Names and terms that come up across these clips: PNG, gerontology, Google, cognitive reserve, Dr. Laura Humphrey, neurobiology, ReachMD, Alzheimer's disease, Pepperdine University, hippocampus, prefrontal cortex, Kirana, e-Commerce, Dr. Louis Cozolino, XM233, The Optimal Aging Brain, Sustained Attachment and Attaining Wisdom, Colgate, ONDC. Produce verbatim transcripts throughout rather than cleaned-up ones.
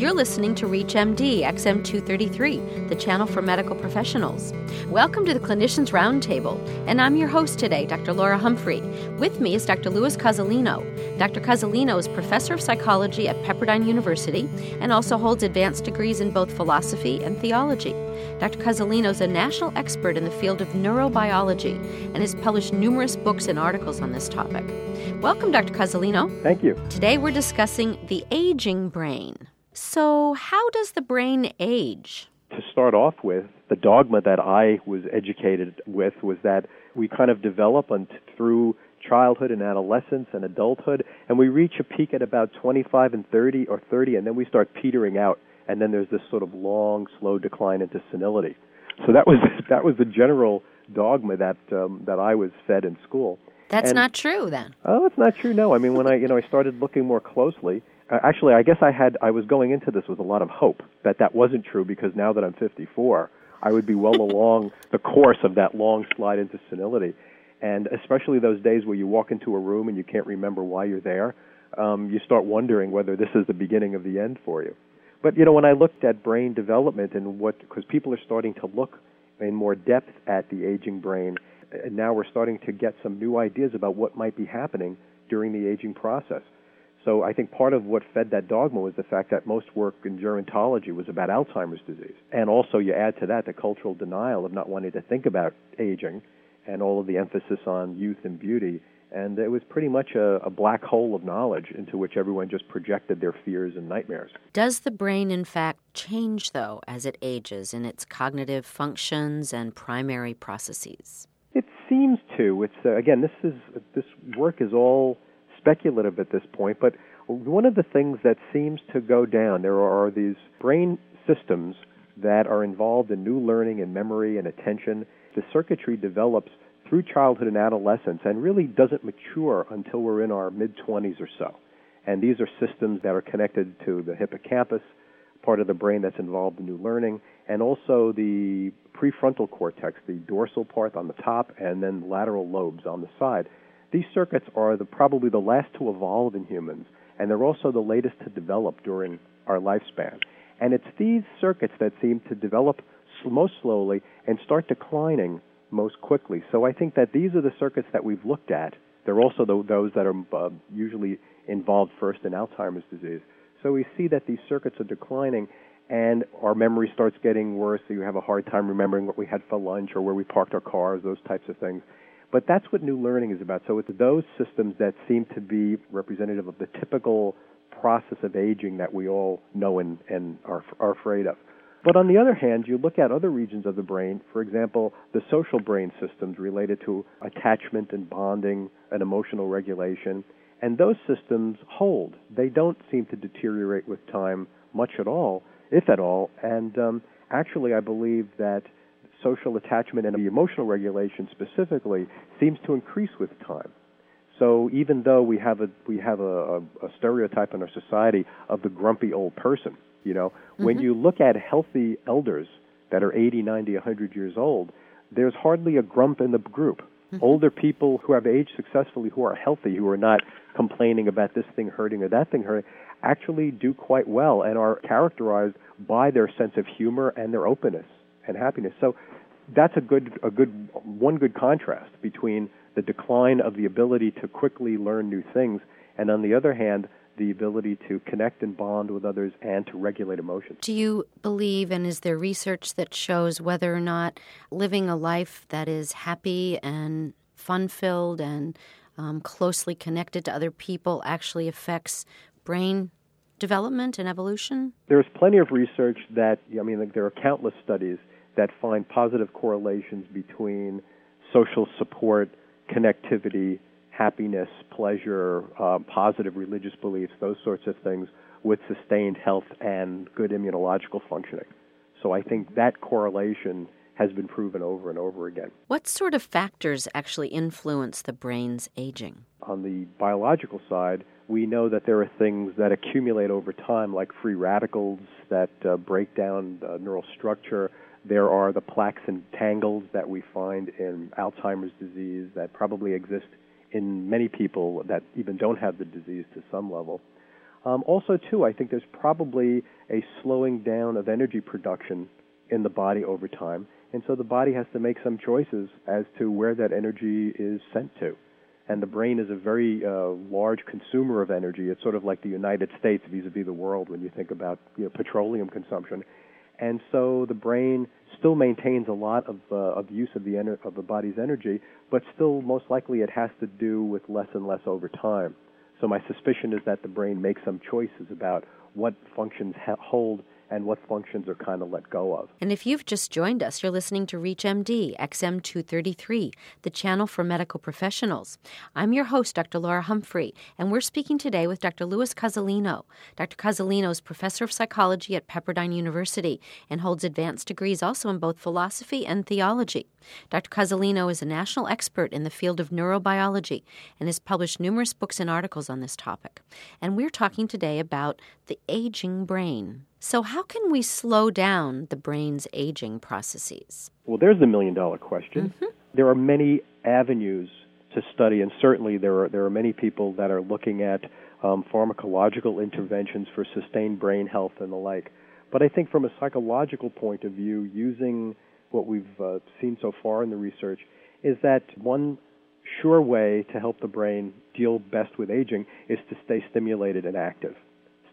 You're listening to ReachMD X M two thirty-three, the channel for medical professionals. Welcome to the Clinicians Roundtable, and I'm your host today, Doctor Laura Humphrey. With me is Doctor Louis Cozolino. Doctor Cozolino is professor of psychology at Pepperdine University and also holds advanced degrees in both philosophy and theology. Doctor Cozolino is a national expert in the field of neurobiology and has published numerous books and articles on this topic. Welcome, Doctor Cozolino. Thank you. Today we're discussing the aging brain. So how does the brain age? To start off with, the dogma that I was educated with was that we kind of develop and through childhood and adolescence and adulthood, and we reach a peak at about twenty-five and thirty or thirty, and then we start petering out. And then there's this sort of long, slow decline into senility. So that was that was the general dogma that um, that I was fed in school. That's and, not true, then. Oh, it's not true. No, I mean when I you know I started looking more closely. Uh, actually, I guess I had I was going into this with a lot of hope that that wasn't true, because now that I'm fifty-four, I would be well along the course of that long slide into senility, and especially those days where you walk into a room and you can't remember why you're there, um, you start wondering whether this is the beginning of the end for you. But, you know, when I looked at brain development and what, because people are starting to look in more depth at the aging brain, and now we're starting to get some new ideas about what might be happening during the aging process. So I think part of what fed that dogma was the fact that most work in gerontology was about Alzheimer's disease. And also you add to that the cultural denial of not wanting to think about aging and all of the emphasis on youth and beauty. And it was pretty much a, a black hole of knowledge into which everyone just projected their fears and nightmares. Does the brain, in fact, change, though, as it ages in its cognitive functions and primary processes? It seems to. It's uh, again, this is this work is all speculative at this point, but one of the things that seems to go down, there are these brain systems that are involved in new learning and memory and attention. The circuitry develops through childhood and adolescence and really doesn't mature until we're in our mid-twenties or so. And these are systems that are connected to the hippocampus, part of the brain that's involved in new learning, and also the prefrontal cortex, the dorsal part on the top, and then lateral lobes on the side. These circuits are the, probably the last to evolve in humans, and they're also the latest to develop during our lifespan. And it's these circuits that seem to develop most slowly and start declining most quickly. So I think that these are the circuits that we've looked at. They're also the, those that are uh, usually involved first in Alzheimer's disease. So we see that these circuits are declining and our memory starts getting worse. So you have a hard time remembering what we had for lunch or where we parked our cars, those types of things. But that's what new learning is about. So it's those systems that seem to be representative of the typical process of aging that we all know and, and are, are afraid of. But on the other hand, you look at other regions of the brain, for example, the social brain systems related to attachment and bonding and emotional regulation, and those systems hold. They don't seem to deteriorate with time much at all, if at all, and um, actually I believe that social attachment and the emotional regulation specifically seems to increase with time. So even though we have a, we have a, a stereotype in our society of the grumpy old person, you know, mm-hmm. when you look at healthy elders that are eighty, ninety, one hundred years old, there's hardly a grump in the group. Mm-hmm. Older people who have aged successfully, who are healthy, who are not complaining about this thing hurting or that thing hurting, actually do quite well and are characterized by their sense of humor and their openness and happiness. So that's a good, a good one good contrast between the decline of the ability to quickly learn new things and, on the other hand, the ability to connect and bond with others and to regulate emotions. Do you believe, and is there research that shows whether or not living a life that is happy and fun-filled and um, closely connected to other people actually affects brain development and evolution? There's plenty of research that, I mean, like there are countless studies that find positive correlations between social support, connectivity, happiness, pleasure, uh, positive religious beliefs, those sorts of things, with sustained health and good immunological functioning. So I think that correlation has been proven over and over again. What sort of factors actually influence the brain's aging? On the biological side, we know that there are things that accumulate over time, like free radicals that uh, break down uh, neural structure. There are the plaques and tangles that we find in Alzheimer's disease that probably exist in many people that even don't have the disease to some level. Um, also, too, I think there's probably a slowing down of energy production in the body over time. And so the body has to make some choices as to where that energy is sent to. And the brain is a very uh, large consumer of energy. It's sort of like the United States vis-a-vis the world when you think about you know, petroleum consumption. And so the brain still maintains a lot of, uh, of use of the, ener- of the body's energy, but still most likely it has to do with less and less over time. So my suspicion is that the brain makes some choices about what functions ha- hold and what functions are kind of let go of. And if you've just joined us, you're listening to ReachMD, X M two thirty-three, the channel for medical professionals. I'm your host, Doctor Laura Humphrey, and we're speaking today with Doctor Louis Cozolino. Doctor Cozolino is professor of psychology at Pepperdine University and holds advanced degrees also in both philosophy and theology. Doctor Cozolino is a national expert in the field of neurobiology and has published numerous books and articles on this topic. And we're talking today about the aging brain. So how can we slow down the brain's aging processes? Well, there's the million-dollar question. Mm-hmm. There are many avenues to study, and certainly there are there are many people that are looking at um, pharmacological interventions for sustained brain health and the like. But I think from a psychological point of view, using what we've uh, seen so far in the research, is that one sure way to help the brain deal best with aging is to stay stimulated and active,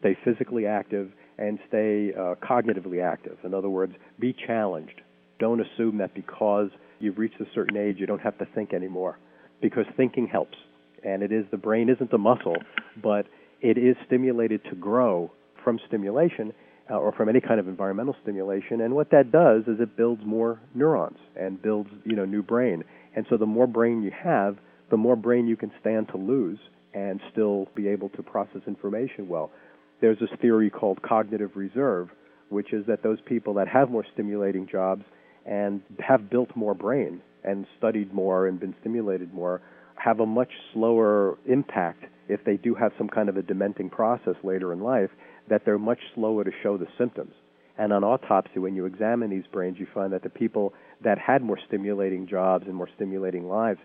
stay physically active, and stay uh, cognitively active. In other words, be challenged. Don't assume that because you've reached a certain age, you don't have to think anymore, because thinking helps. And it is the brain isn't a muscle, but it is stimulated to grow from stimulation uh, or from any kind of environmental stimulation. And what that does is it builds more neurons and builds, you know, new brain. And so the more brain you have, the more brain you can stand to lose and still be able to process information well. There's this theory called cognitive reserve, which is that those people that have more stimulating jobs and have built more brain and studied more and been stimulated more have a much slower impact if they do have some kind of a dementing process later in life, that they're much slower to show the symptoms. And on autopsy, when you examine these brains, you find that the people that had more stimulating jobs and more stimulating lives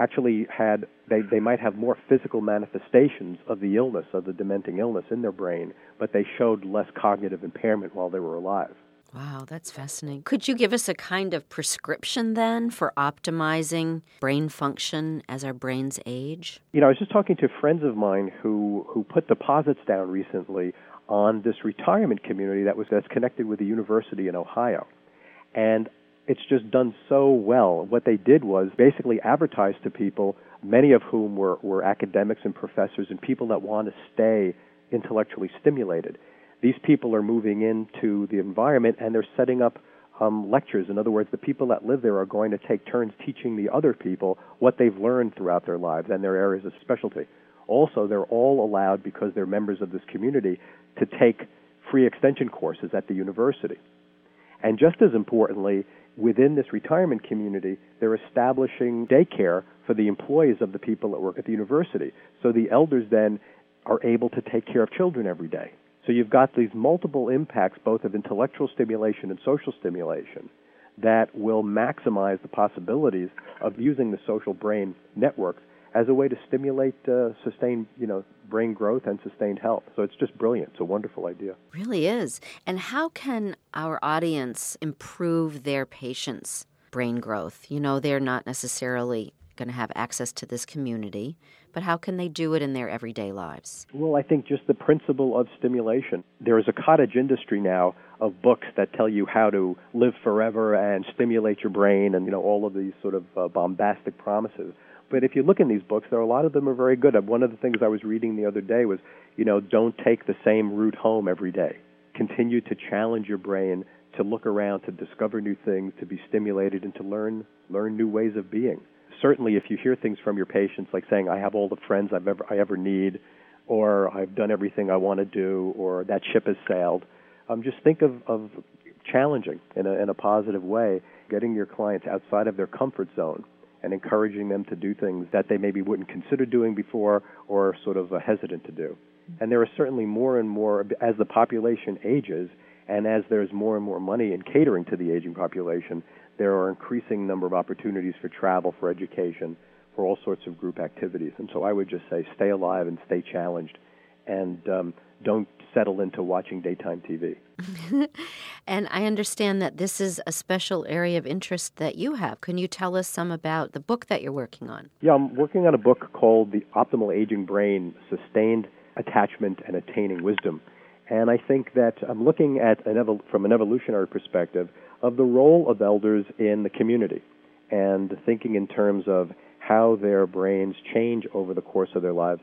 actually had, they, they might have more physical manifestations of the illness, of the dementing illness in their brain, but they showed less cognitive impairment while they were alive. Wow, that's fascinating. Could you give us a kind of prescription then for optimizing brain function as our brains age? You know, I was just talking to friends of mine who, who put deposits down recently on this retirement community that was that's connected with a university in Ohio. And it's just done so well. What they did was basically advertise to people, many of whom were, were academics and professors and people that want to stay intellectually stimulated. These people are moving into the environment and they're setting up um, lectures. In other words, the people that live there are going to take turns teaching the other people what they've learned throughout their lives and their areas of specialty. Also, they're all allowed, because they're members of this community, to take free extension courses at the university. And just as importantly, within this retirement community, they're establishing daycare for the employees of the people that work at the university. So the elders then are able to take care of children every day. So you've got these multiple impacts, both of intellectual stimulation and social stimulation, that will maximize the possibilities of using the social brain networks as a way to stimulate uh, sustained, you know, brain growth and sustained health. So it's just brilliant. It's a wonderful idea. Really is. And how can our audience improve their patients' brain growth? You know, they're not necessarily going to have access to this community, but how can they do it in their everyday lives? Well, I think just the principle of stimulation. There is a cottage industry now of books that tell you how to live forever and stimulate your brain and, you know, all of these sort of uh, bombastic promises. But if you look in these books, there are a lot of them are very good. One of the things I was reading the other day was, you know, don't take the same route home every day. Continue to challenge your brain to look around, to discover new things, to be stimulated, and to learn learn new ways of being. Certainly, if you hear things from your patients like saying, I have all the friends I've ever, I ever need, or I've done everything I want to do, or that ship has sailed, um, just think of, of challenging in a, in a positive way, getting your clients outside of their comfort zone, and encouraging them to do things that they maybe wouldn't consider doing before or sort of uh, hesitant to do. And there are certainly more and more, as the population ages and as there's more and more money in catering to the aging population, there are increasing number of opportunities for travel, for education, for all sorts of group activities. And so I would just say stay alive and stay challenged and um, don't settle into watching daytime T V. And I understand that this is a special area of interest that you have. Can you tell us some about the book that you're working on? Yeah, I'm working on a book called The Optimal Aging Brain, Sustained Attachment and Attaining Wisdom. And I think that I'm looking at, an evol- from an evolutionary perspective, of the role of elders in the community and thinking in terms of how their brains change over the course of their lives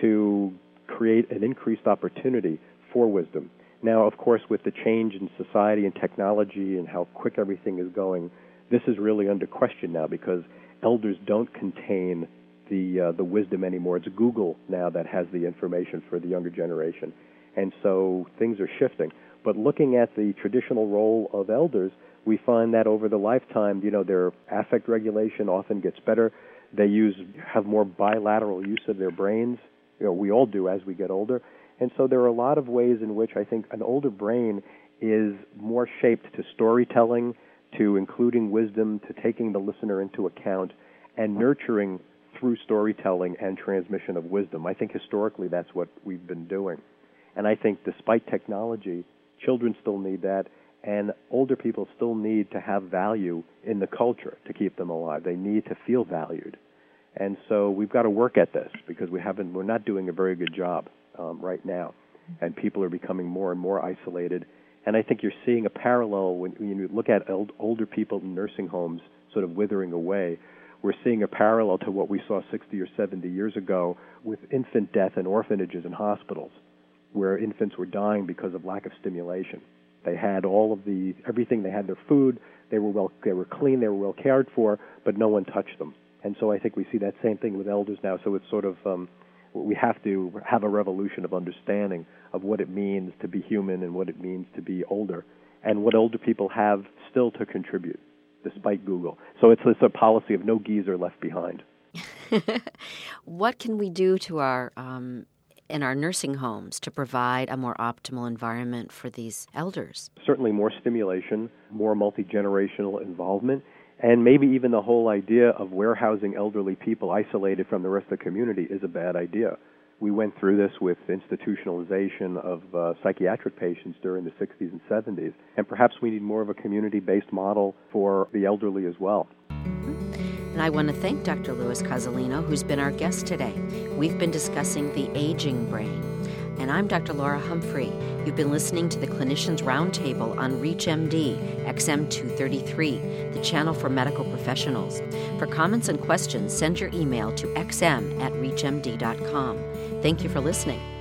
to create an increased opportunity for wisdom. Now, of course, with the change in society and technology and how quick everything is going, this is really under question now because elders don't contain the uh, the wisdom anymore. It's Google now that has the information for the younger generation. And so things are shifting. But looking at the traditional role of elders, we find that over the lifetime, you know, their affect regulation often gets better. They use have more bilateral use of their brains. You know, we all do as we get older. And so there are a lot of ways in which I think an older brain is more shaped to storytelling, to including wisdom, to taking the listener into account, and nurturing through storytelling and transmission of wisdom. I think historically that's what we've been doing. And I think despite technology, children still need that, and older people still need to have value in the culture to keep them alive. They need to feel valued. And so we've got to work at this because we haven't, we're not doing a very good job um, right now. And people are becoming more and more isolated. And I think you're seeing a parallel when, when you look at old, older people in nursing homes sort of withering away. We're seeing a parallel to what we saw sixty or seventy years ago with infant death in orphanages and hospitals, where infants were dying because of lack of stimulation. They had all of the, everything, they had their food, they were well, they were clean, they were well cared for, but no one touched them. And so I think we see that same thing with elders now. So it's sort of, um, we have to have a revolution of understanding of what it means to be human and what it means to be older and what older people have still to contribute, despite Google. So it's, it's a policy of no geezer left behind. What can we do to our, um, in our nursing homes to provide a more optimal environment for these elders? Certainly more stimulation, more multi-generational involvement, and maybe even the whole idea of warehousing elderly people isolated from the rest of the community is a bad idea. We went through this with institutionalization of uh, psychiatric patients during the sixties and seventies, and perhaps we need more of a community-based model for the elderly as well. And I want to thank Doctor Louis Cozolino, who's been our guest today. We've been discussing the aging brain. And I'm Doctor Laura Humphrey. You've been listening to the Clinicians Roundtable on ReachMD, X M two thirty-three, the channel for medical professionals. For comments and questions, send your email to x m at reach m d dot com. Thank you for listening.